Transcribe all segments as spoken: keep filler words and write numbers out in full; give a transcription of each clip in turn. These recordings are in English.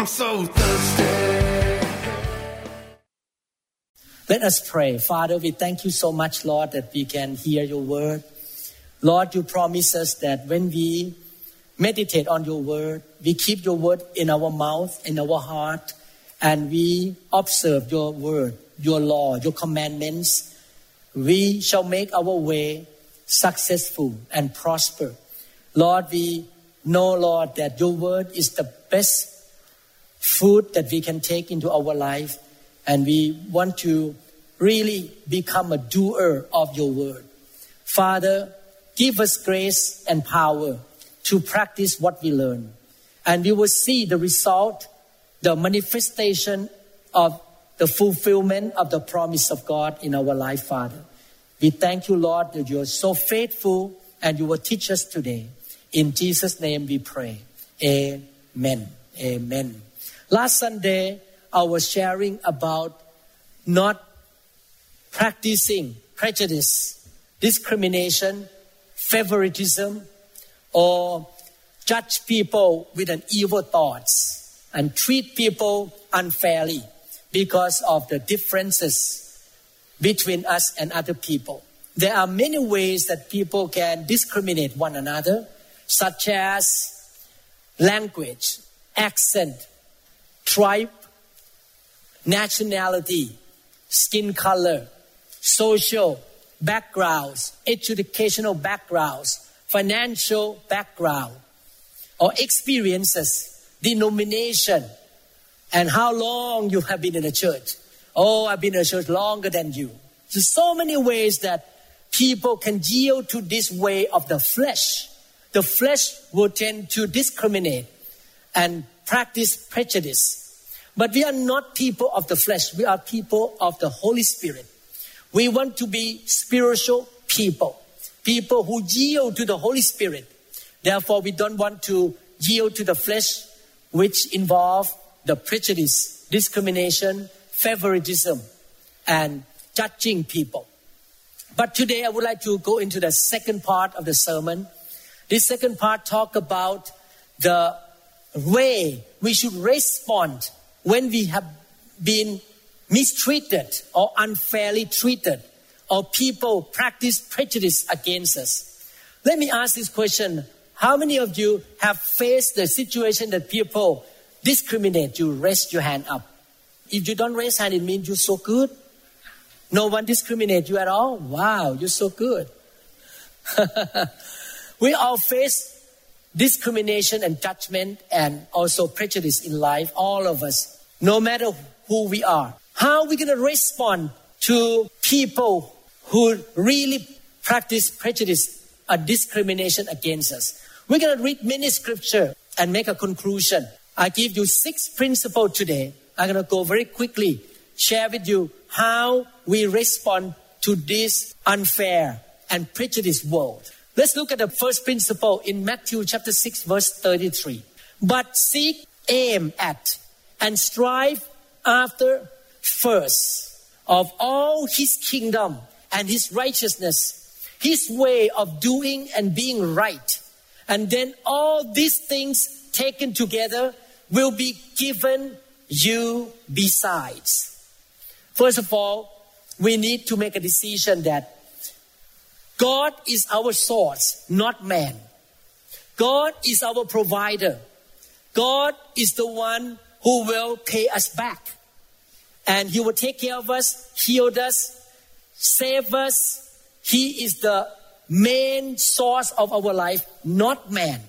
I'm so thirsty. Let us pray. Father, we thank you so much, Lord, that we can hear your word. Lord, you promise us that when we meditate on your word, we keep your word in our mouth, in our heart, and we observe your word, your law, your commandments. We shall make our way successful and prosper. Lord, we know, Lord, that your word is the best food that we can take into our life, and we want to really become a doer of your word. Father, give us grace and power to practice what we learn. And we will see the result, the manifestation of the fulfillment of the promise of God in our life, Father. We thank you, Lord, that you are so faithful and you will teach us today. In Jesus' name we pray. Amen. Amen. Last Sunday, I was sharing about not practicing prejudice, discrimination, favoritism, or judge people with an evil thoughts and treat people unfairly because of the differences between us and other people. There are many ways that people can discriminate one another, such as language, accent, tribe, nationality, skin color, social backgrounds, educational backgrounds, financial background, or experiences, denomination, and how long you have been in a church. Oh, I've been in a church longer than you. There's so many ways that people can yield to this way of the flesh. The flesh will tend to discriminate and practice prejudice. But we are not people of the flesh. We are people of the Holy Spirit. We want to be spiritual people. People who yield to the Holy Spirit. Therefore, we don't want to yield to the flesh, which involve the prejudice, discrimination, favoritism, and judging people. But today, I would like to go into the second part of the sermon. This second part talk about the way we should respond when we have been mistreated or unfairly treated, or people practice prejudice against us. Let me ask this question. How many of you have faced the situation that people discriminate you? Raise your hand up. If you don't raise hand, it means you're so good. No one discriminates you at all. Wow, you're so good. We all face discrimination and judgment and also prejudice in life, all of us, no matter who we are. How are we going to respond to people who really practice prejudice or discrimination against us? We're going to read many scripture and make a conclusion. I give you six principles today. I'm going to go very quickly, share with you how we respond to this unfair and prejudiced world. Let's look at the first principle in Matthew chapter six, verse thirty-three. But seek, aim at, and strive after first of all his kingdom and his righteousness, his way of doing and being right. And then all these things taken together will be given you besides. First of all, we need to make a decision that God is our source, not man. God is our provider. God is the one who will pay us back. And he will take care of us, heal us, save us. He is the main source of our life, not man.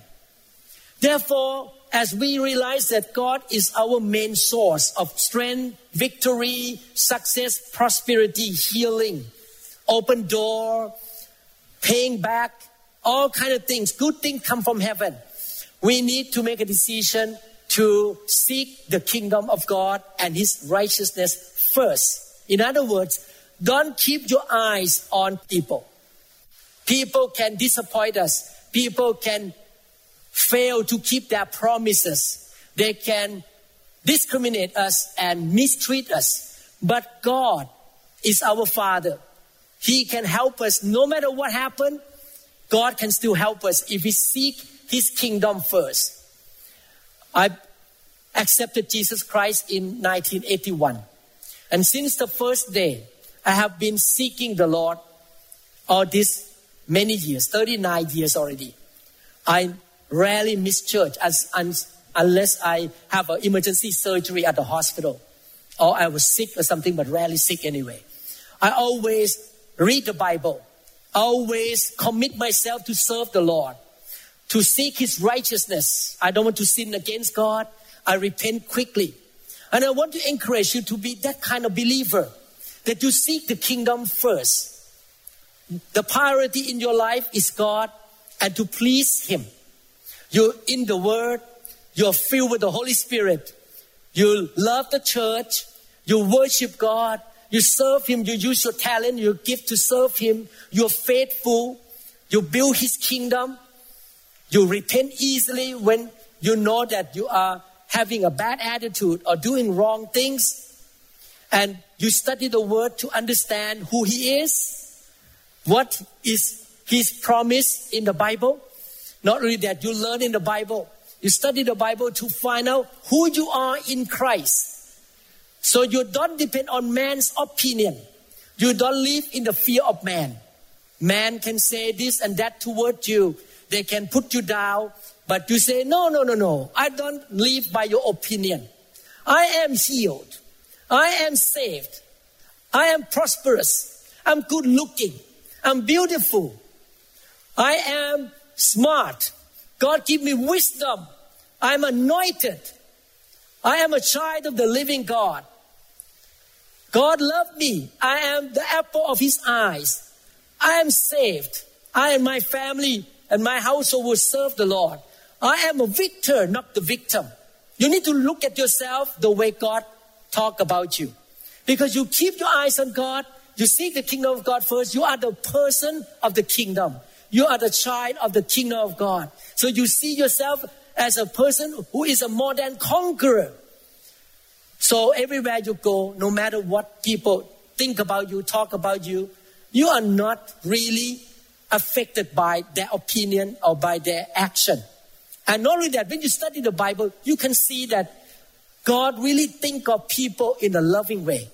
Therefore, as we realize that God is our main source of strength, victory, success, prosperity, healing, open door, paying back, all kinds of things, good things come from heaven. We need to make a decision to seek the kingdom of God and his righteousness first. In other words, don't keep your eyes on people. People can disappoint us. People can fail to keep their promises. They can discriminate us and mistreat us. But God is our Father. He can help us no matter what happened. God can still help us if we seek His kingdom first. I accepted Jesus Christ in nineteen eighty-one. And since the first day, I have been seeking the Lord all these many years, thirty-nine years already. I rarely miss church as, as, unless I have an emergency surgery at the hospital. Or I was sick or something, but rarely sick anyway. I always read the Bible. Always commit myself to serve the Lord, to seek His righteousness. I don't want to sin against God. I repent quickly. And I want to encourage you to be that kind of believer, that you seek the kingdom first. The priority in your life is God and to please Him. You're in the Word. You're filled with the Holy Spirit. You love the church. You worship God. You serve Him. You use your talent. You give to serve Him. You're faithful. You build His kingdom. You repent easily when you know that you are having a bad attitude or doing wrong things. And you study the Word to understand who He is, what is His promise in the Bible. Not only that, you learn in the Bible. You study the Bible to find out who you are in Christ. So you don't depend on man's opinion. You don't live in the fear of man. Man can say this and that toward you. They can put you down. But you say, no, no, no, no. I don't live by your opinion. I am healed. I am saved. I am prosperous. I'm good looking. I'm beautiful. I am smart. God give me wisdom. I'm anointed. I am a child of the living God. God loved me. I am the apple of His eyes. I am saved. I and my family and my household will serve the Lord. I am a victor, not the victim. You need to look at yourself the way God talk about you. Because you keep your eyes on God. You seek the kingdom of God first. You are the person of the kingdom. You are the child of the kingdom of God. So you see yourself as a person who is a more than conqueror. So everywhere you go, no matter what people think about you, talk about you, you are not really affected by their opinion or by their action. And not only that, when you study the Bible, you can see that God really thinks of people in a loving way.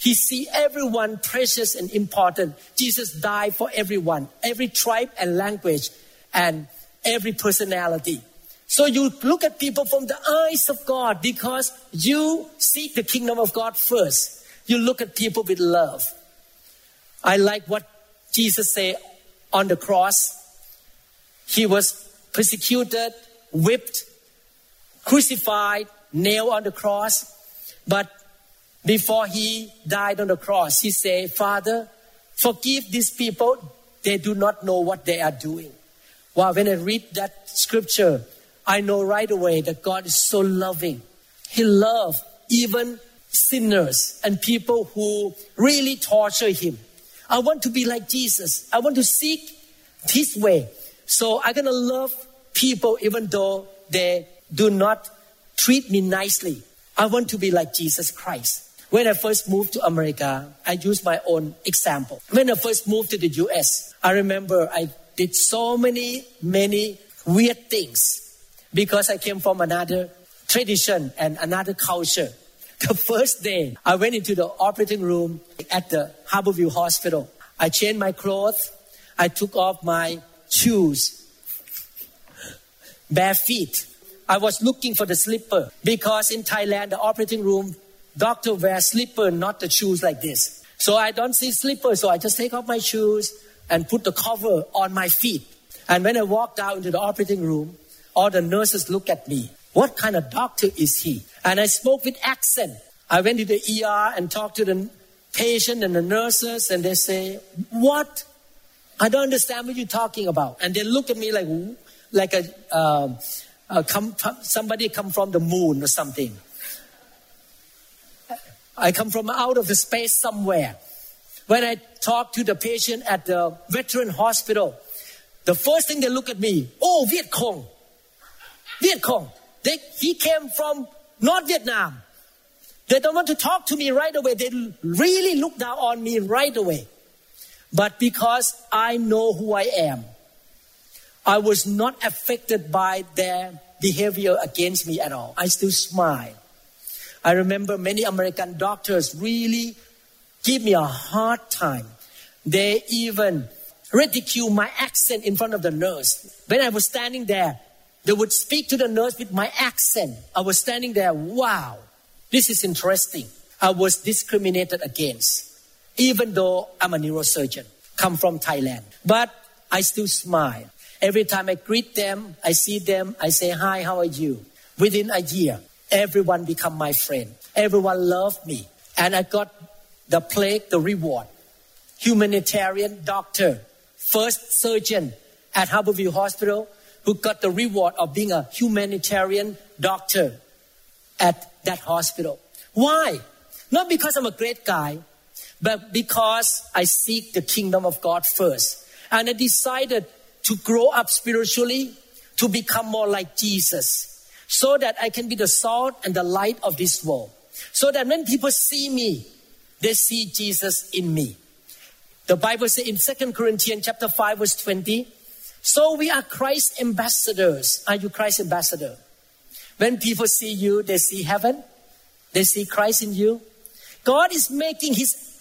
He sees everyone precious and important. Jesus died for everyone, every tribe and language and every personality. So you look at people from the eyes of God because you seek the kingdom of God first. You look at people with love. I like what Jesus said on the cross. He was persecuted, whipped, crucified, nailed on the cross. But before He died on the cross, He said, Father, forgive these people. They do not know what they are doing. Wow, when I read that scripture, I know right away that God is so loving. He loves even sinners and people who really torture Him. I want to be like Jesus. I want to seek His way. So I'm going to love people even though they do not treat me nicely. I want to be like Jesus Christ. When I first moved to America, I used my own example. When I first moved to the U S, I remember I did so many, many weird things. Because I came from another tradition and another culture. The first day, I went into the operating room at the Harborview Hospital. I changed my clothes. I took off my shoes. Bare feet. I was looking for the slipper. Because in Thailand, the operating room, doctor wear slipper, not the shoes like this. So I don't see slippers. So I just take off my shoes and put the cover on my feet. And when I walked out into the operating room, all the nurses look at me. What kind of doctor is he? And I spoke with accent. I went to the E R and talked to the patient and the nurses. And they say, what? I don't understand what you're talking about. And they look at me like like a, um, a come, somebody come from the moon or something. I come from out of the space somewhere. When I talked to the patient at the veteran hospital, The first thing they look at me, oh, Viet Cong. Viet Cong. They, he came from North Vietnam. They don't want to talk to me right away. They really look down on me right away. But because I know who I am, I was not affected by their behavior against me at all. I still smile. I remember many American doctors really give me a hard time. They even ridicule my accent in front of the nurse. When I was standing there, they would speak to the nurse with my accent. I was standing there, wow, this is interesting. I was discriminated against, even though I'm a neurosurgeon, come from Thailand. But I still smile. Every time I greet them, I see them, I say, hi, how are you? Within a year, everyone become my friend. Everyone loved me. And I got the plaque, the reward. Humanitarian doctor, first surgeon at Harborview Hospital, who got the reward of being a humanitarian doctor at that hospital. Why? Not because I'm a great guy, but because I seek the kingdom of God first. And I decided to grow up spiritually, to become more like Jesus, so that I can be the salt and the light of this world. So that when people see me, they see Jesus in me. The Bible says in Second Corinthians chapter five, verse twenty, so we are Christ's ambassadors. Are you Christ's ambassador? When people see you, they see heaven. They see Christ in you. God is making his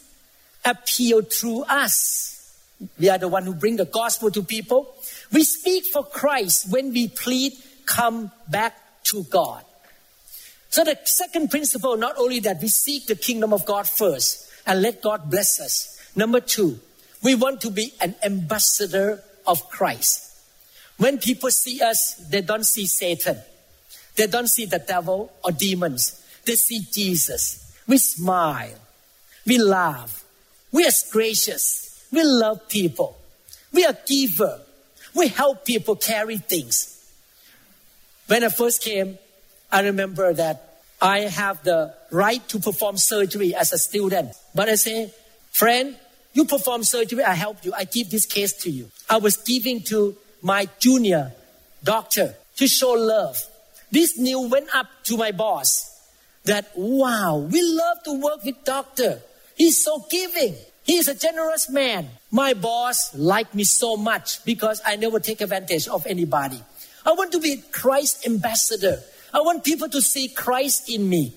appeal through us. We are the one who bring the gospel to people. We speak for Christ when we plead, come back to God. So the second principle, not only that we seek the kingdom of God first and let God bless us. Number two, we want to be an ambassador of Christ. When people see us, they don't see Satan. They don't see the devil or demons. They see Jesus. We smile. We laugh. We are gracious. We love people. We are giver. We help people carry things. When I first came, I remember that I have the right to perform surgery as a student. But I say, friend, you perform surgery, I help you. I give this case to you. I was giving to my junior doctor to show love. This news went up to my boss that, wow, we love to work with doctor. He's so giving. He is a generous man. My boss liked me so much because I never take advantage of anybody. I want to be Christ's ambassador. I want people to see Christ in me.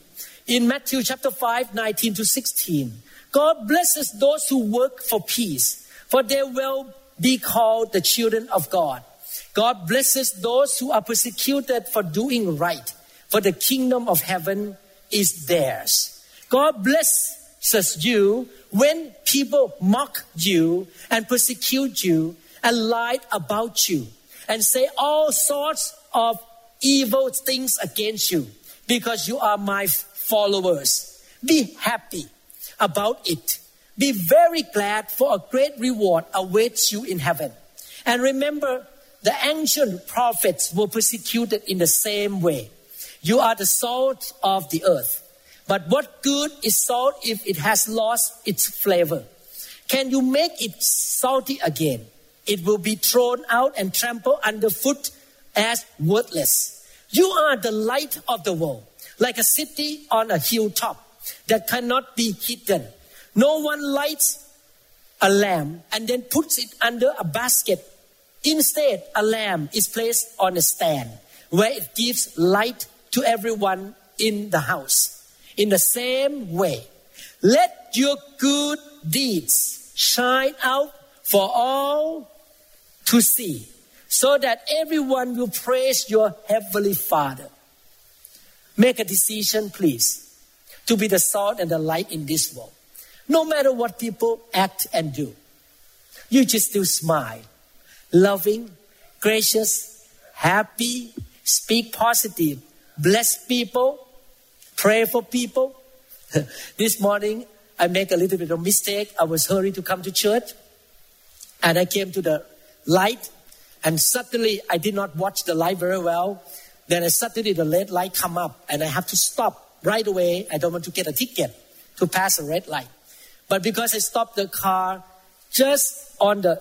In Matthew chapter five, nineteen to sixteen, God blesses those who work for peace, for they will be called the children of God. God blesses those who are persecuted for doing right, for the kingdom of heaven is theirs. God blesses you when people mock you and persecute you and lie about you and say all sorts of evil things against you because you are my followers. Be happy about it. Be very glad, for a great reward awaits you in heaven. And remember, the ancient prophets were persecuted in the same way. You are the salt of the earth. But what good is salt if it has lost its flavor? Can you make it salty again? It will be thrown out and trampled underfoot as worthless. You are the light of the world, like a city on a hilltop that cannot be hidden. No one lights a lamp and then puts it under a basket. Instead, a lamp is placed on a stand where it gives light to everyone in the house. In the same way, let your good deeds shine out for all to see, so that everyone will praise your heavenly Father. Make a decision, please, to be the salt and the light in this world. No matter what people act and do, you just still smile. Loving, gracious, happy, speak positive, bless people, pray for people. This morning, I make a little bit of mistake. I was hurried to come to church, and I came to the light, and suddenly I did not watch the light very well. Then I suddenly the red light come up, and I have to stop right away. I don't want to get a ticket to pass a red light. But because I stopped the car just on the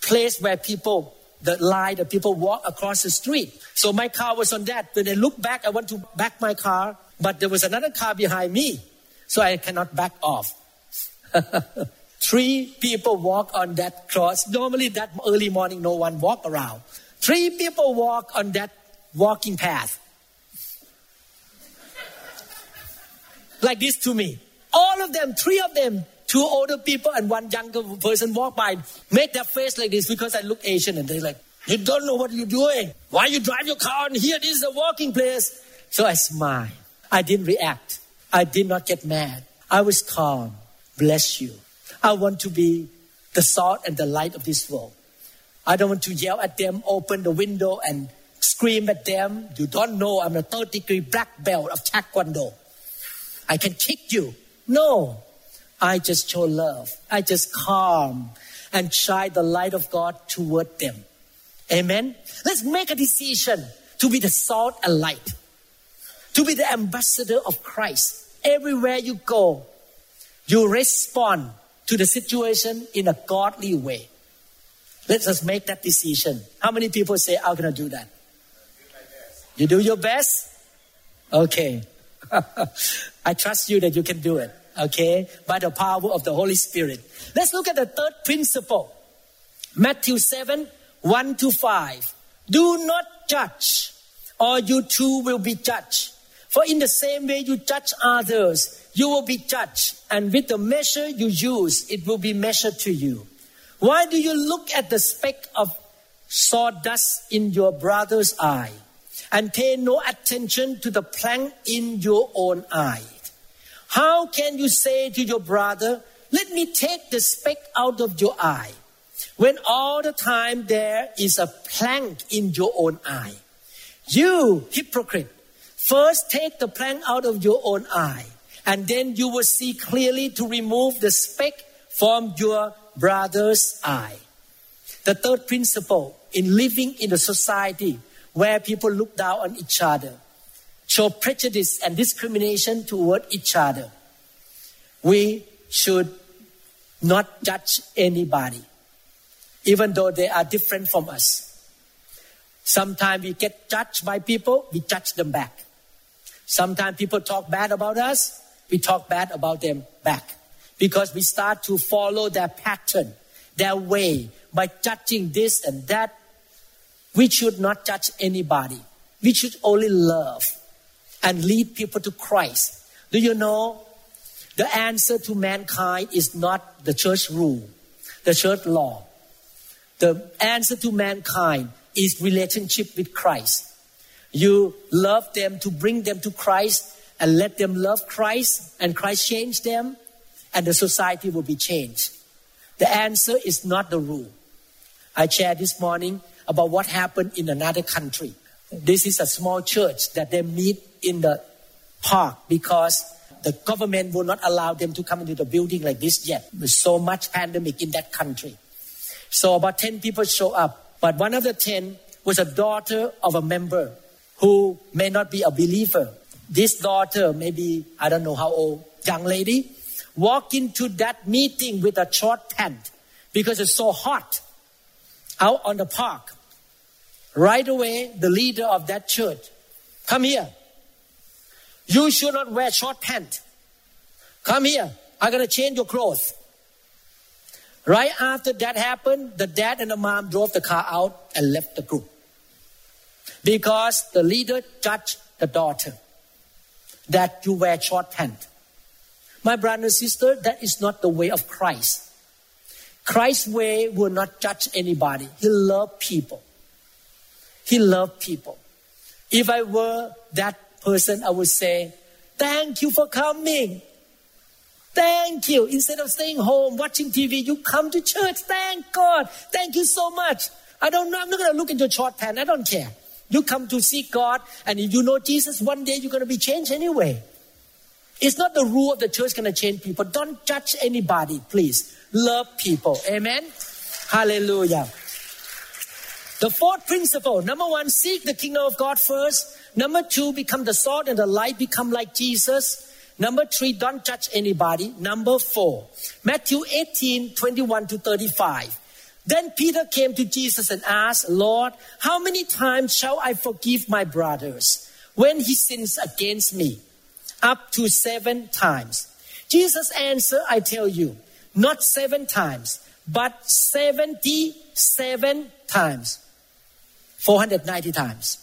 place where people the line that people walk across the street. So my car was on that. When I look back, I want to back my car, but there was another car behind me. So I cannot back off. Three people walk on that cross. Normally that early morning, no one walk around. Three people walk on that walking path. Like this to me. All of them, three of them, two older people and one younger person walk by, make their face like this because I look Asian, and they're like, you don't know what you're doing. Why you drive your car on here? This is a walking place. So I smiled. I didn't react. I did not get mad. I was calm. Bless you. I want to be the salt and the light of this world. I don't want to yell at them, open the window and scream at them. You don't know I'm a third degree black belt of Taekwondo. I can kick you. No. I just show love. I just calm and shine the light of God toward them. Amen. Let's make a decision to be the salt and light, to be the ambassador of Christ. Everywhere you go, you respond to the situation in a godly way. Let us make that decision. How many people say, I'm going to do that? You do your best? Okay. I trust you that you can do it. Okay, by the power of the Holy Spirit. Let's look at the third principle. Matthew seven, one to five. Do not judge, or you too will be judged. For in the same way you judge others, you will be judged. And with the measure you use, it will be measured to you. Why do you look at the speck of sawdust in your brother's eye, and pay no attention to the plank in your own eye? How can you say to your brother, let me take the speck out of your eye, when all the time there is a plank in your own eye? You hypocrite, first take the plank out of your own eye, and then you will see clearly to remove the speck from your brother's eye. The third principle in living in a society where people look down on each other, show prejudice and discrimination toward each other. We should not judge anybody, even though they are different from us. Sometimes we get judged by people, we judge them back. Sometimes people talk bad about us, we talk bad about them back. Because we start to follow their pattern, their way, by judging this and that. We should not judge anybody. We should only love and lead people to Christ. Do you know the answer to mankind is not the church rule, the church law. The answer to mankind is relationship with Christ. You love them to bring them to Christ and let them love Christ, and Christ change them, and the society will be changed. The answer is not the rule. I shared this morning about what happened in another country. This is a small church that they meet in the park because the government will not allow them to come into the building like this yet. There's so much pandemic in that country. So about ten people show up. But one of the ten was a daughter of a member who may not be a believer. This daughter, maybe, I don't know how old, young lady, walked into that meeting with a short pant because it's so hot out on the park. Right away, the leader of that church, come here. You should not wear short pants. Come here. I'm going to change your clothes. Right after that happened, the dad and the mom drove the car out and left the group. Because the leader judged the daughter that you wear short pants. My brother and sister, that is not the way of Christ. Christ's way will not judge anybody. He loved people. He loved people. If I were that person, I would say, thank you for coming. Thank you. Instead of staying home, watching T V, you come to church. Thank God. Thank you so much. I don't know. I'm not going to look into your short pants. I don't care. You come to seek God. And if you know Jesus, one day you're going to be changed anyway. It's not the rule of the church going to change people. Don't judge anybody, please. Love people. Amen. Hallelujah. The fourth principle, number one, seek the kingdom of God first. Number two, become the salt and the light, become like Jesus. Number three, don't judge anybody. Number four, Matthew eighteen, twenty-one to thirty-five. Then Peter came to Jesus and asked, Lord, how many times shall I forgive my brothers when he sins against me? Up to seven times. Jesus answered, I tell you, not seven times, but seventy-seven times. four hundred ninety times.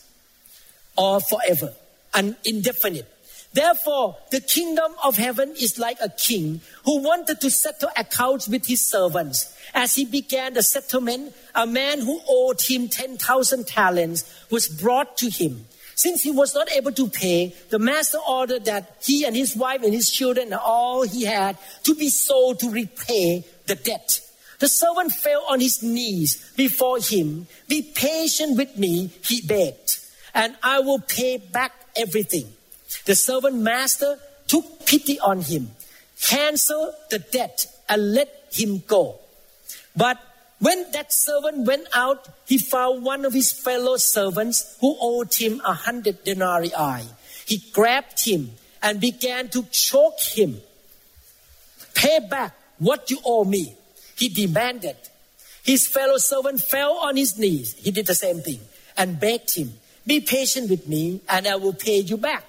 Or forever. And indefinite. Therefore, the kingdom of heaven is like a king who wanted to settle accounts with his servants. As he began the settlement, a man who owed him ten thousand talents was brought to him. Since he was not able to pay, the master ordered that he and his wife and his children and all he had to be sold to repay the debt. The servant fell on his knees before him. Be patient with me, he begged, and I will pay back everything. The servant master took pity on him, canceled the debt, and let him go. But when that servant went out, he found one of his fellow servants who owed him a hundred denarii. He grabbed him and began to choke him. Pay back what you owe me, he demanded. His fellow servant fell on his knees. He did the same thing and begged him, be patient with me and I will pay you back.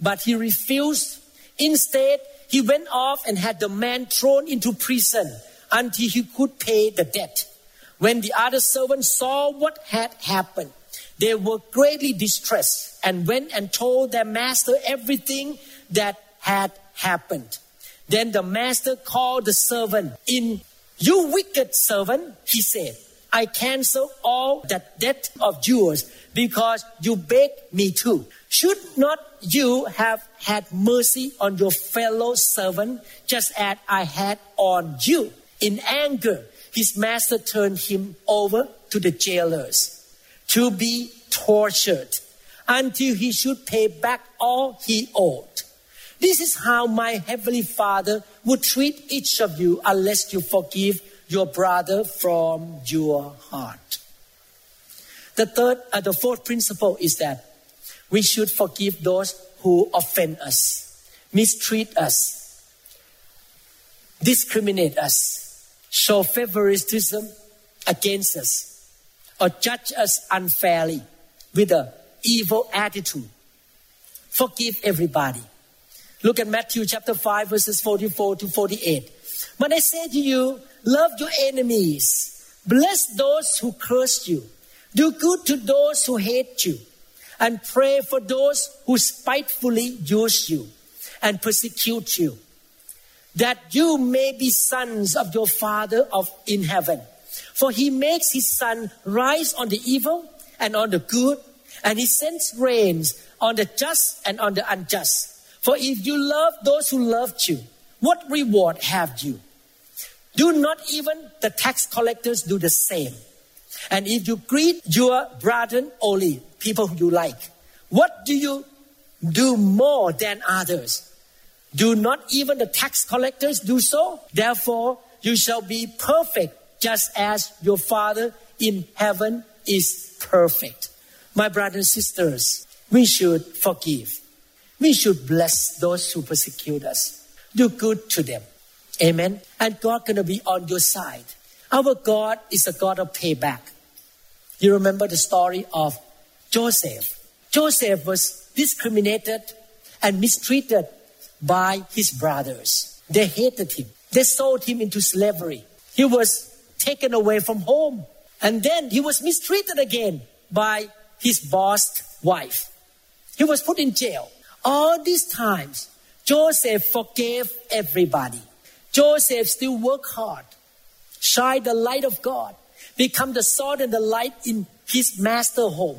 But he refused. Instead, he went off and had the man thrown into prison until he could pay the debt. When the other servants saw what had happened, they were greatly distressed and went and told their master everything that had happened. Then the master called the servant in. You wicked servant, he said, I cancel all that debt of yours because you begged me to. Should not you have had mercy on your fellow servant just as I had on you? In anger, his master turned him over to the jailers to be tortured until he should pay back all he owed. This is how my heavenly Father would treat each of you unless you forgive your brother from your heart. The third, uh, the fourth principle is that we should forgive those who offend us, mistreat us, discriminate us, show favoritism against us, or judge us unfairly with an evil attitude. Forgive everybody. Look at Matthew chapter five, verses forty-four to forty-eight. But I say to you, love your enemies, bless those who curse you, do good to those who hate you, and pray for those who spitefully use you and persecute you, that you may be sons of your Father of in heaven. For he makes his sun rise on the evil and on the good, and he sends rains on the just and on the unjust. For if you love those who loved you, what reward have you? Do not even the tax collectors do the same? And if you greet your brethren only, people who you like, what do you do more than others? Do not even the tax collectors do so? Therefore, you shall be perfect just as your Father in heaven is perfect. My brothers and sisters, we should forgive. We should bless those who persecute us. Do good to them. Amen. And God going to be on your side. Our God is a God of payback. You remember the story of Joseph. Joseph was discriminated and mistreated by his brothers. They hated him. They sold him into slavery. He was taken away from home. And then he was mistreated again by his boss's wife. He was put in jail. All these times, Joseph forgave everybody. Joseph still worked hard, shine the light of God, become the salt and the light in his master's home.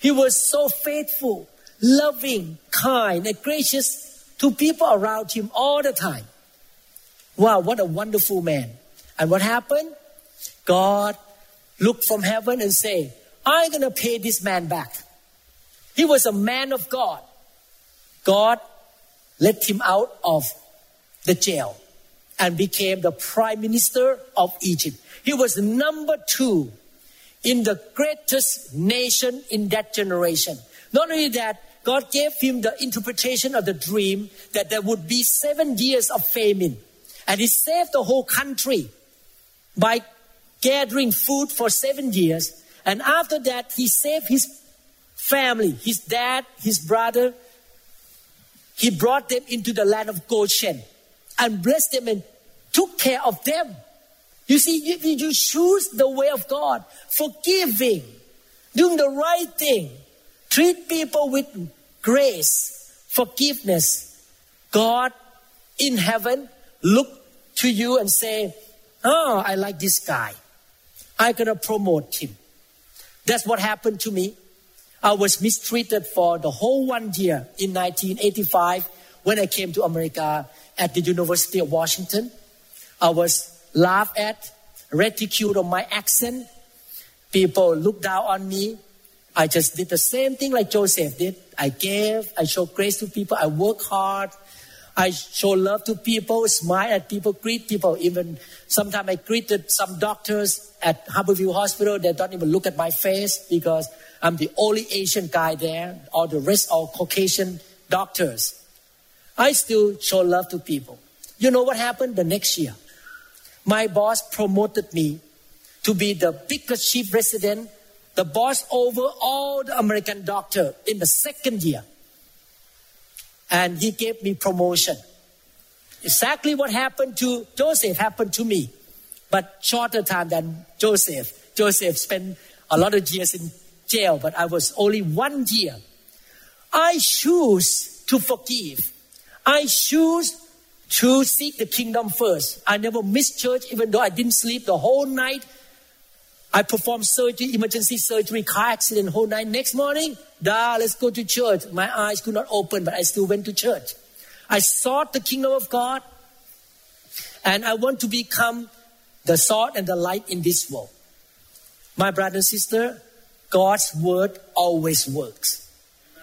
He was so faithful, loving, kind, and gracious to people around him all the time. Wow, what a wonderful man. And what happened? God looked from heaven and said, I'm going to pay this man back. He was a man of God. God let him out of the jail and became the prime minister of Egypt. He was number two in the greatest nation in that generation. Not only that, God gave him the interpretation of the dream that there would be seven years of famine. And he saved the whole country by gathering food for seven years. And after that, he saved his family, his dad, his brother. He brought them into the land of Goshen and blessed them and took care of them. You see, if you choose the way of God, forgiving, doing the right thing, treat people with grace, forgiveness, God in heaven look to you and say, oh, I like this guy. I'm going to promote him. That's what happened to me. I was mistreated for the whole one year in nineteen eighty-five when I came to America at the University of Washington. I was laughed at, ridiculed on my accent. People looked down on me. I just did the same thing like Joseph did. I gave, I showed grace to people, I worked hard. I show love to people, smile at people, greet people. Even sometimes I greeted some doctors at Harborview Hospital. They don't even look at my face because I'm the only Asian guy there. All the rest are Caucasian doctors. I still show love to people. You know what happened the next year? My boss promoted me to be the biggest chief resident, the boss over all the American doctors in the second year. And he gave me promotion. Exactly what happened to Joseph happened to me, but shorter time than Joseph. Joseph spent a lot of years in jail, but I was only one year. I choose to forgive. I choose to seek the kingdom first. I never missed church, even though I didn't sleep the whole night. I performed surgery, emergency surgery, car accident, whole night. Next morning, da, let's go to church. My eyes could not open, but I still went to church. I sought the kingdom of God. And I want to become the salt and the light in this world. My brother and sister, God's word always works.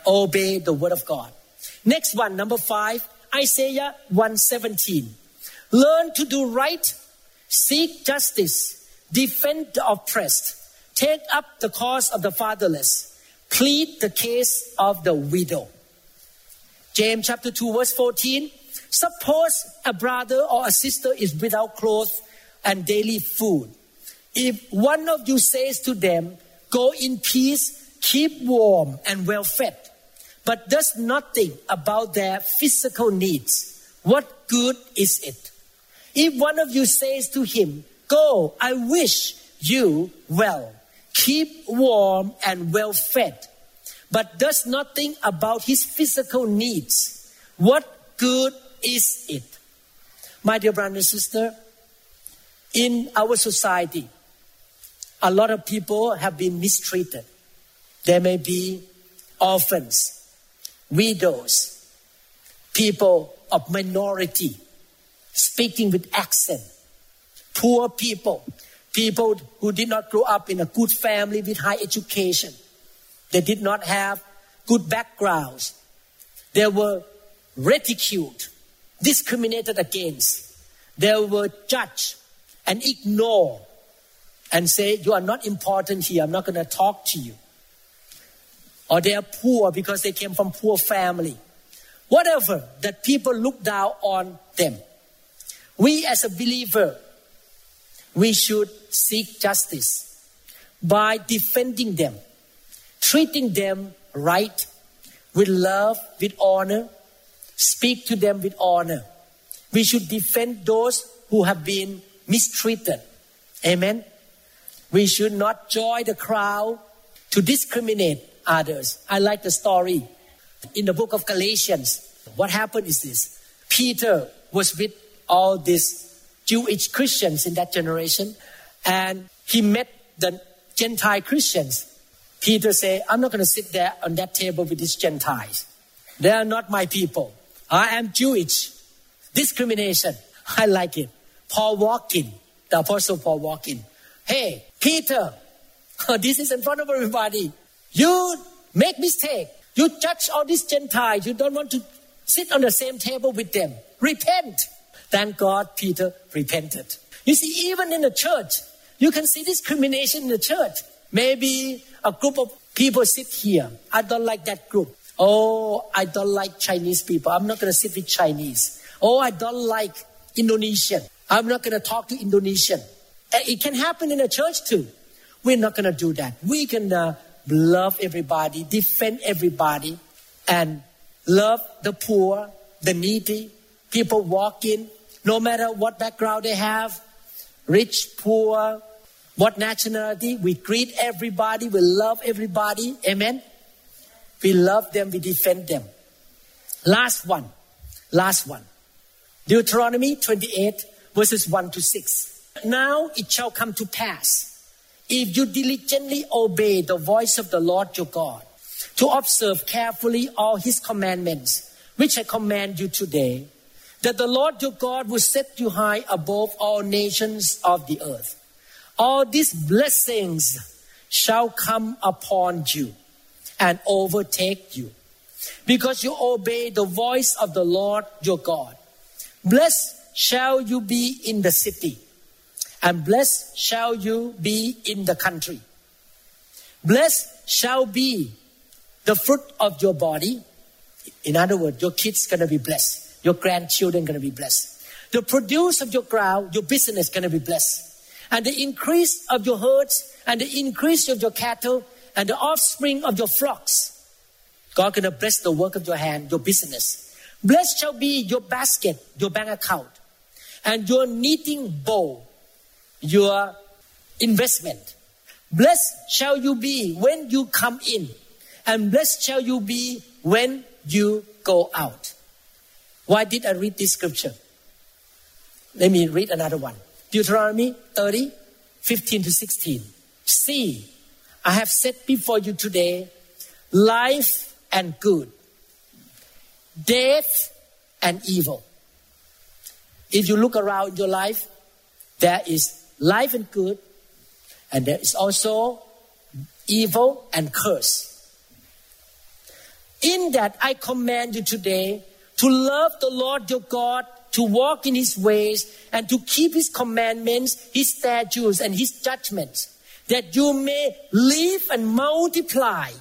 Obey the word of God. Next one, number five, Isaiah one seventeen. Learn to do right, seek justice, defend the oppressed, take up the cause of the fatherless, plead the case of the widow. James chapter two verse fourteen. Suppose a brother or a sister is without clothes and daily food. If one of you says to them, go in peace, keep warm and well fed, but does nothing about their physical needs, what good is it? If one of you says to him, go, I wish you well, keep warm and well fed, but does nothing about his physical needs, what good is it? My dear brother and sister, in our society, a lot of people have been mistreated. There may be orphans, widows, people of minority, speaking with accent, poor people, people who did not grow up in a good family with high education. They did not have good backgrounds. They were ridiculed, discriminated against. They were judged and ignored and say, you are not important here. I'm not going to talk to you. Or they are poor because they came from poor family. Whatever, that people look down on them. We as a believer, we should seek justice by defending them, treating them right, with love, with honor, speak to them with honor. We should defend those who have been mistreated. Amen. We should not join the crowd to discriminate others. I like the story in the book of Galatians. What happened is this. Peter was with all these Jewish Christians in that generation, and he met the Gentile Christians. Peter said, I'm not going to sit there on that table with these Gentiles. They are not my people. I am Jewish. Discrimination. I like it. Paul walked in. The Apostle Paul walked in. Hey, Peter, this is in front of everybody. You make mistake. You judge all these Gentiles. You don't want to sit on the same table with them. Repent. Thank God Peter repented. You see, even in the church, you can see discrimination in the church. Maybe a group of people sit here. I don't like that group. Oh, I don't like Chinese people. I'm not going to sit with Chinese. Oh, I don't like Indonesian. I'm not going to talk to Indonesian. It can happen in a church too. We're not going to do that. We're going to love everybody, defend everybody, and love the poor, the needy, people walking, no matter what background they have, rich, poor, what nationality. We greet everybody. We love everybody. Amen. We love them. We defend them. Last one. Last one. Deuteronomy twenty-eight, verses one to six. Now it shall come to pass, if you diligently obey the voice of the Lord your God, to observe carefully all his commandments, which I command you today, that the Lord your God will set you high above all nations of the earth. All these blessings shall come upon you and overtake you, because you obey the voice of the Lord your God. Blessed shall you be in the city, and blessed shall you be in the country. Blessed shall be the fruit of your body. In other words, your kids going to be blessed. Your grandchildren going to be blessed. The produce of your ground, your business going to be blessed. And the increase of your herds, and the increase of your cattle, and the offspring of your flocks. God going to bless the work of your hand, your business. Blessed shall be your basket, your bank account, and your knitting bowl, your investment. Blessed shall you be when you come in, and blessed shall you be when you go out. Why did I read this scripture? Let me read another one. Deuteronomy thirty, fifteen to sixteen. See, I have set before you today life and good, death and evil. If you look around your life, there is life and good, and there is also evil and curse. In that I command you today to love the Lord your God, to walk in his ways, and to keep his commandments, his statutes, and his judgments, that you may live and multiply.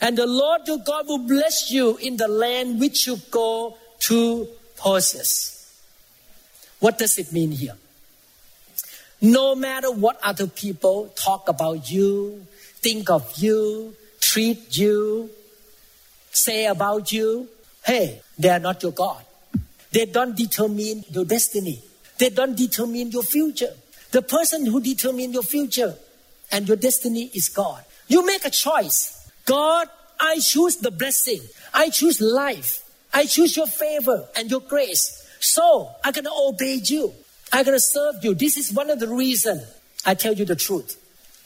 And the Lord your God will bless you in the land which you go to possess. What does it mean here? No matter what other people talk about you, think of you, treat you, say about you, hey, they are not your God. They don't determine your destiny. They don't determine your future. The person who determines your future and your destiny is God. You make a choice. God, I choose the blessing. I choose life. I choose your favor and your grace. So I'm going to obey you. I'm going to serve you. This is one of the reasons I tell you the truth.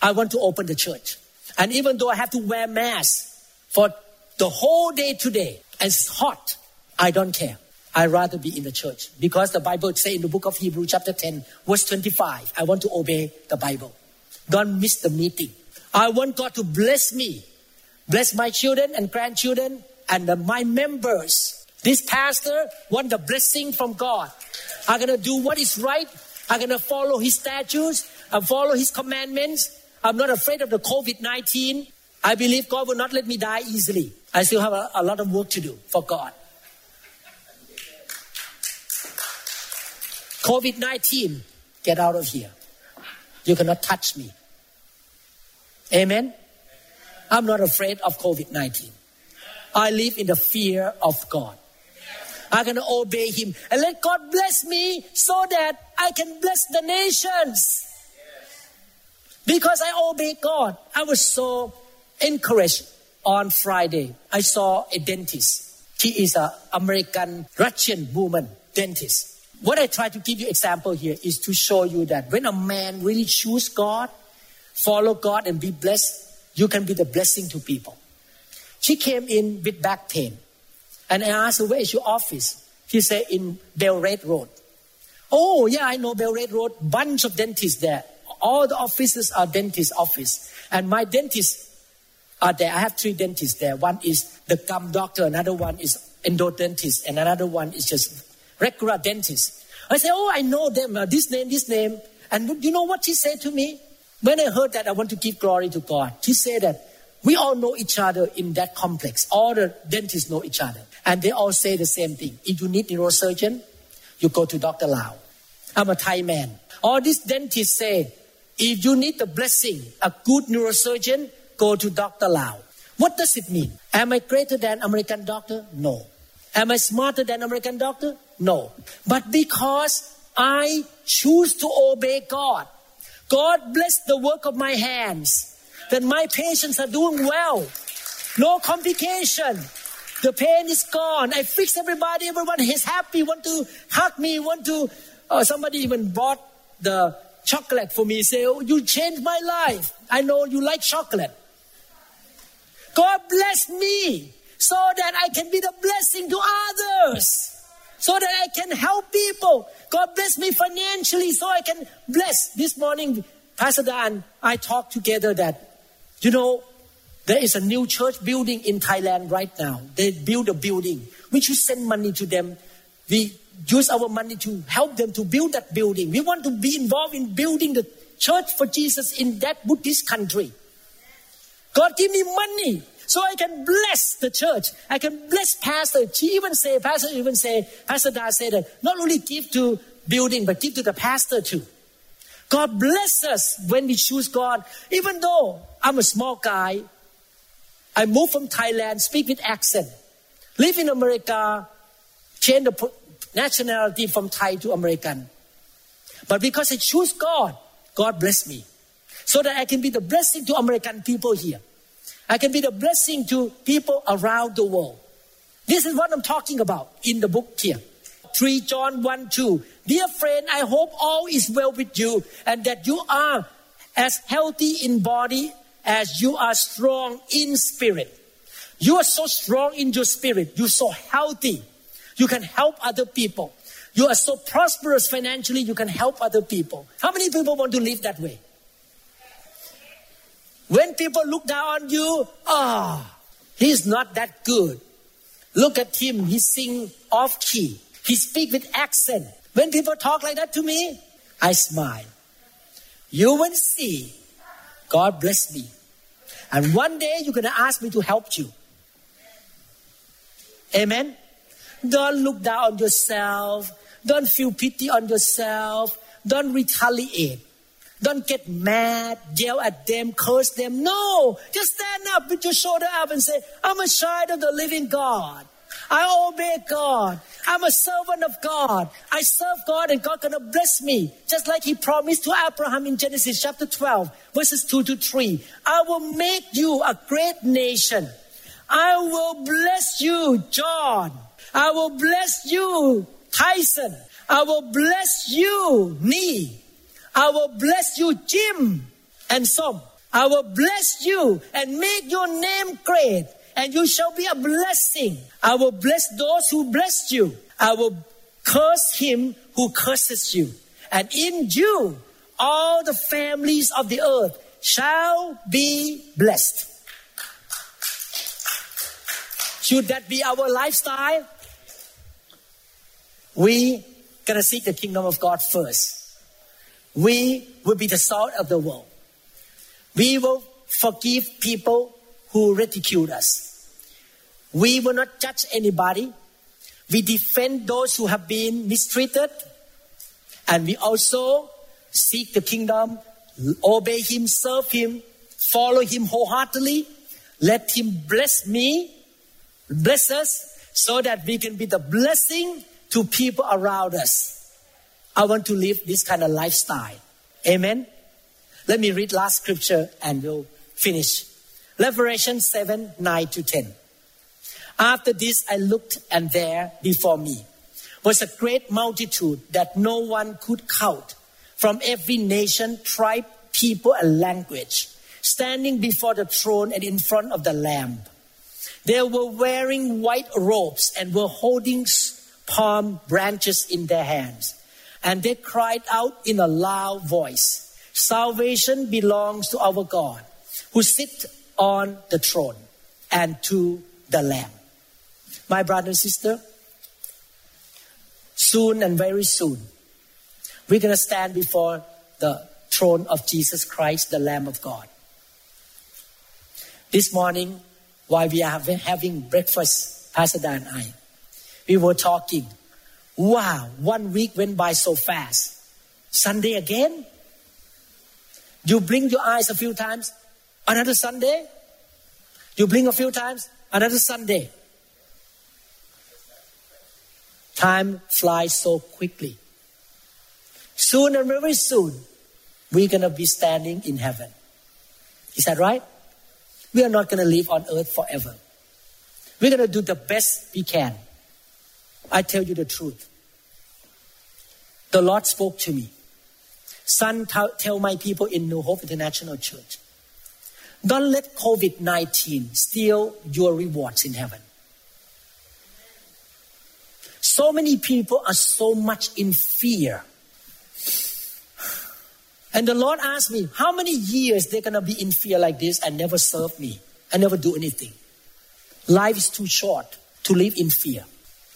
I want to open the church. And even though I have to wear masks for the whole day today, and it's hot, I don't care. I'd rather be in the church, because the Bible says in the book of Hebrews chapter ten, verse twenty-five, I want to obey the Bible. Don't miss the meeting. I want God to bless me, bless my children and grandchildren and the, my members. This pastor wants the blessing from God. I'm going to do what is right. I'm going to follow his statutes. I follow his commandments. I'm not afraid of the covid nineteen. I believe God will not let me die easily. I still have a, a lot of work to do for God. covid nineteen, get out of here. You cannot touch me. Amen? I'm not afraid of covid nineteen. I live in the fear of God. I'm going to obey him. And let God bless me so that I can bless the nations. Because I obey God. I was so encouraged on Friday. I saw a dentist. She is an American, Russian woman dentist. What I try to give you example here is to show you that when a man really chooses God, follow God and be blessed, you can be the blessing to people. She came in with back pain. And I asked her, where is your office? She said, in Bel Red Road. Oh, yeah, I know Bel Red Road. Bunch of dentists there. All the offices are dentist office. And my dentists are there. I have three dentists there. One is the gum doctor. Another one is endodontist. And another one is just regular dentist. I said, oh, I know them. Uh, this name, this name. And you know what she said to me? When I heard that, I want to give glory to God. She said that we all know each other in that complex. All the dentists know each other. And they all say the same thing. If you need neurosurgeon, you go to Doctor Lau. I'm a Thai man. All these dentists say, if you need a blessing, a good neurosurgeon, go to Doctor Lau. What does it mean? Am I greater than American doctor? No. Am I smarter than American doctor? No. But because I choose to obey God, God bless the work of my hands, then my patients are doing well. No complication. The pain is gone. I fix everybody. Everyone is happy. Want to hug me. Want to... Oh, somebody even bought the chocolate for me. Say, oh, you changed my life. I know you like chocolate. God bless me so that I can be the blessing to others. So that I can help people. God bless me financially so I can bless. This morning, Pastor Dala and I talked together that, you know, there is a new church building in Thailand right now. They build a building. We should send money to them. We use our money to help them to build that building. We want to be involved in building the church for Jesus in that Buddhist country. God, give me money so I can bless the church. I can bless Pastor. She even say, Pastor even say, Pastor Da said that not only give to building, but give to the pastor too. God bless us when we choose God. Even though I'm a small guy, I moved from Thailand, speak with accent, live in America, change the nationality from Thai to American. But because I choose God, God bless me. So that I can be the blessing to American people here. I can be the blessing to people around the world. This is what I'm talking about in the book here. three John one two. Dear friend, I hope all is well with you and that you are as healthy in body as you are strong in spirit. You are so strong in your spirit. You're so healthy. You can help other people. You are so prosperous financially. You can help other people. How many people want to live that way? When people look down on you, ah, oh, he's not that good. Look at him. He sing off key. He speak with accent. When people talk like that to me, I smile. You will see. God bless me. And one day you're going to ask me to help you. Amen. Don't look down on yourself. Don't feel pity on yourself. Don't retaliate. Don't get mad, yell at them, curse them. No, just stand up with your shoulder up and say, I'm a child of the living God. I obey God. I'm a servant of God. I serve God and God gonna bless me. Just like he promised to Abraham in Genesis chapter twelve, verses two to three. I will make you a great nation. I will bless you, John. I will bless you, Tyson. I will bless you, Nee. I will bless you, Jim and Som. I will bless you and make your name great. And you shall be a blessing. I will bless those who bless you. I will curse him who curses you. And in you, all the families of the earth shall be blessed. Should that be our lifestyle? We gonna seek the kingdom of God first. We will be the salt of the world. We will forgive people who ridicule us. We will not judge anybody. We defend those who have been mistreated. And we also seek the kingdom, obey him, serve him, follow him wholeheartedly. Let him bless me, bless us, so that we can be the blessing to people around us. I want to live this kind of lifestyle. Amen. Let me read last scripture and we'll finish. Revelation seven, nine to ten. After this I looked, and there before me was a great multitude that no one could count, from every nation, tribe, people, and language, standing before the throne and in front of the Lamb. They were wearing white robes and were holding palm branches in their hands. And they cried out in a loud voice, Salvation belongs to our God, who sits on the throne, and to the Lamb. My brother and sister, soon and very soon, we're going to stand before the throne of Jesus Christ, the Lamb of God. This morning, while we are having breakfast, Pastor Dan and I, we were talking. Wow, one week went by so fast. Sunday again? You blink your eyes a few times, another Sunday? You blink a few times, another Sunday. Time flies so quickly. Soon and very soon, we're going to be standing in heaven. Is that right? We are not going to live on earth forever. We're going to do the best we can. I tell you the truth. The Lord spoke to me. Son, t- tell my people in New Hope International Church, don't let covid nineteen steal your rewards in heaven. So many people are so much in fear. And the Lord asked me, how many years they're going to be in fear like this and never serve me and never do anything? Life is too short to live in fear.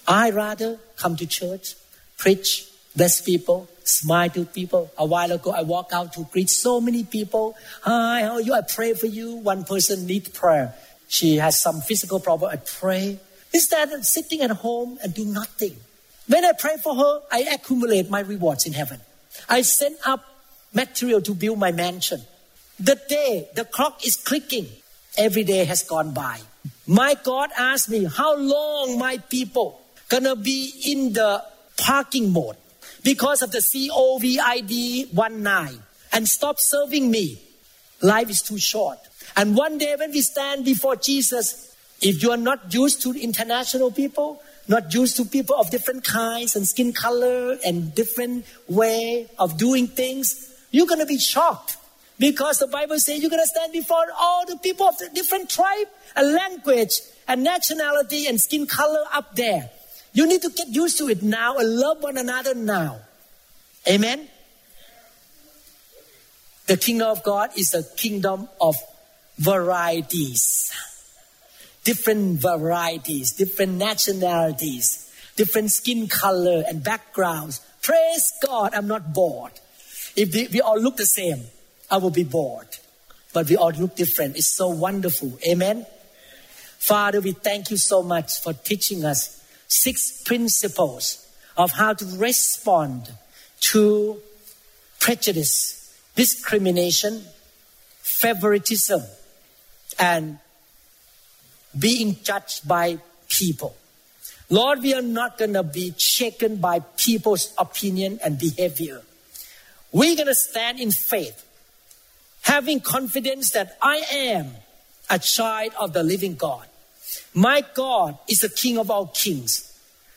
I'd rather come to church, preach, bless people, smile to people. A while ago, I walked out to greet so many people. Hi, how are you? I pray for you. One person needs prayer. She has some physical problem. I pray. Instead of sitting at home and do nothing. When I pray for her, I accumulate my rewards in heaven. I send up material to build my mansion. The day, the clock is clicking. Every day has gone by. My God asked me, how long my people gonna be in the parking mode because of the covid nineteen and stop serving me? Life is too short. And one day when we stand before Jesus, if you are not used to international people, not used to people of different kinds and skin color and different way of doing things, you're going to be shocked. Because the Bible says you're going to stand before all the people of the different tribe and language and nationality and skin color up there. You need to get used to it now and love one another now. Amen? The kingdom of God is a kingdom of varieties. Different varieties, different nationalities, different skin color and backgrounds. Praise God, I'm not bored. If we, we all look the same, I will be bored. But we all look different. It's so wonderful. Amen? Father, we thank you so much for teaching us six principles of how to respond to prejudice, discrimination, favoritism, and being judged by people. Lord, we are not going to be shaken by people's opinion and behavior. We're going to stand in faith, having confidence that I am a child of the living God. My God is the King of all kings,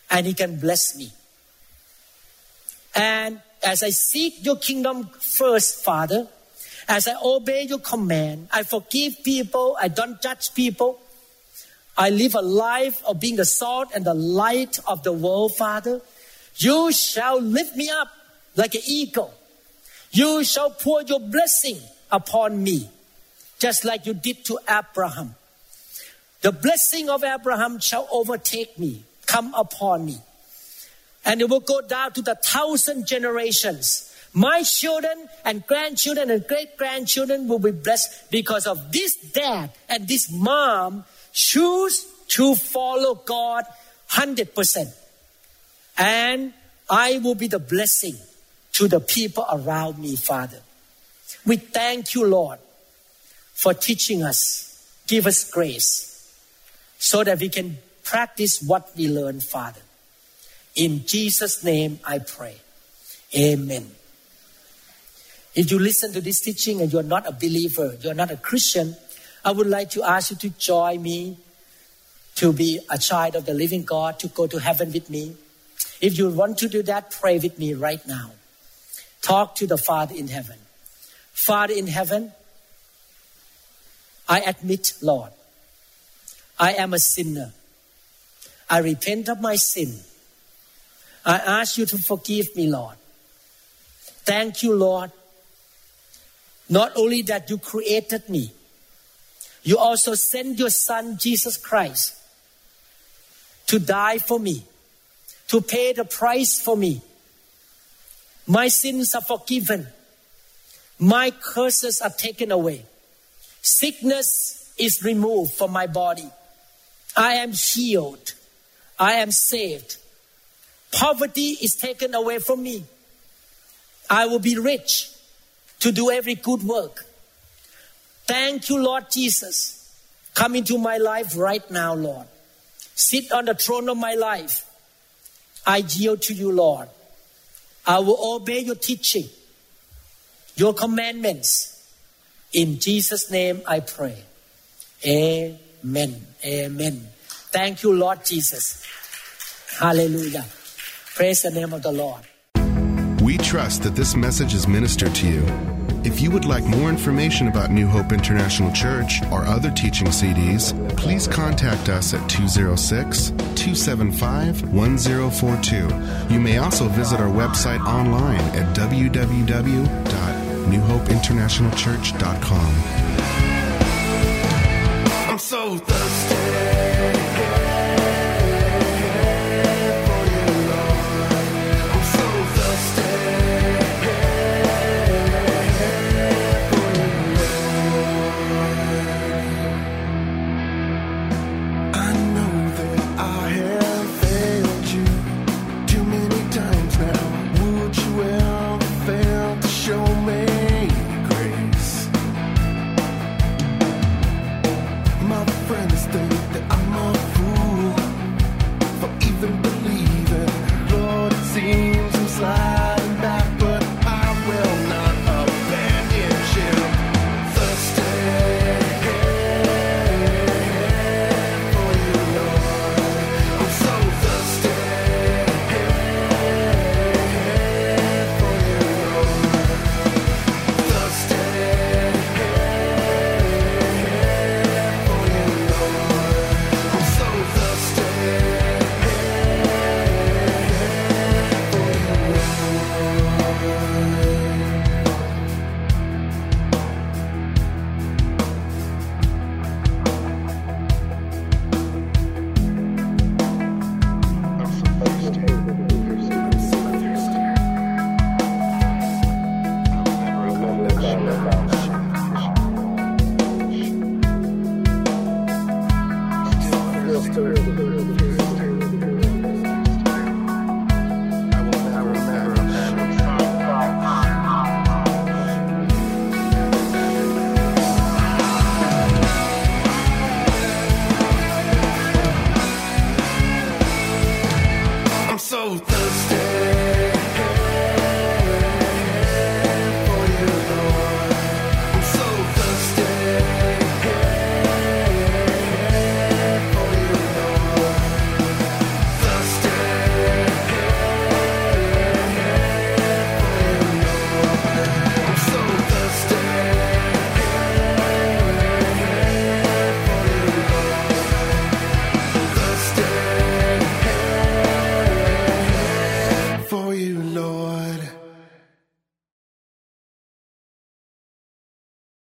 and He can bless me. And as I seek your kingdom first, Father, as I obey your command, I forgive people, I don't judge people. I live a life of being the salt and the light of the world, Father. You shall lift me up like an eagle. You shall pour your blessing upon me, just like you did to Abraham. The blessing of Abraham shall overtake me, come upon me. And it will go down to the thousand generations. My children and grandchildren and great-grandchildren will be blessed because of this dad and this mom choose to follow God one hundred percent. And I will be the blessing to the people around me, Father. We thank you, Lord, for teaching us. Give us grace, so that we can practice what we learn, Father. In Jesus' name I pray. Amen. If you listen to this teaching and you're not a believer, you're not a Christian, I would like to ask you to join me to be a child of the living God, to go to heaven with me. If you want to do that, pray with me right now. Talk to the Father in heaven. Father in heaven, I admit, Lord, I am a sinner. I repent of my sin. I ask you to forgive me, Lord. Thank you, Lord. Not only that you created me, you also sent your Son, Jesus Christ, to die for me, to pay the price for me. My sins are forgiven. My curses are taken away. Sickness is removed from my body. I am healed. I am saved. Poverty is taken away from me. I will be rich to do every good work. Thank you, Lord Jesus. Come into my life right now, Lord. Sit on the throne of my life. I yield to you, Lord. I will obey your teaching, your commandments. In Jesus' name I pray. Amen. Amen. Thank you, Lord Jesus. Hallelujah. Praise the name of the Lord. We trust that this message is ministered to you. If you would like more information about New Hope International Church or other teaching C Ds, please contact us at two oh six, two seven five, one oh four two. You may also visit our website online at w w w dot new hope international church dot com. I'm so th-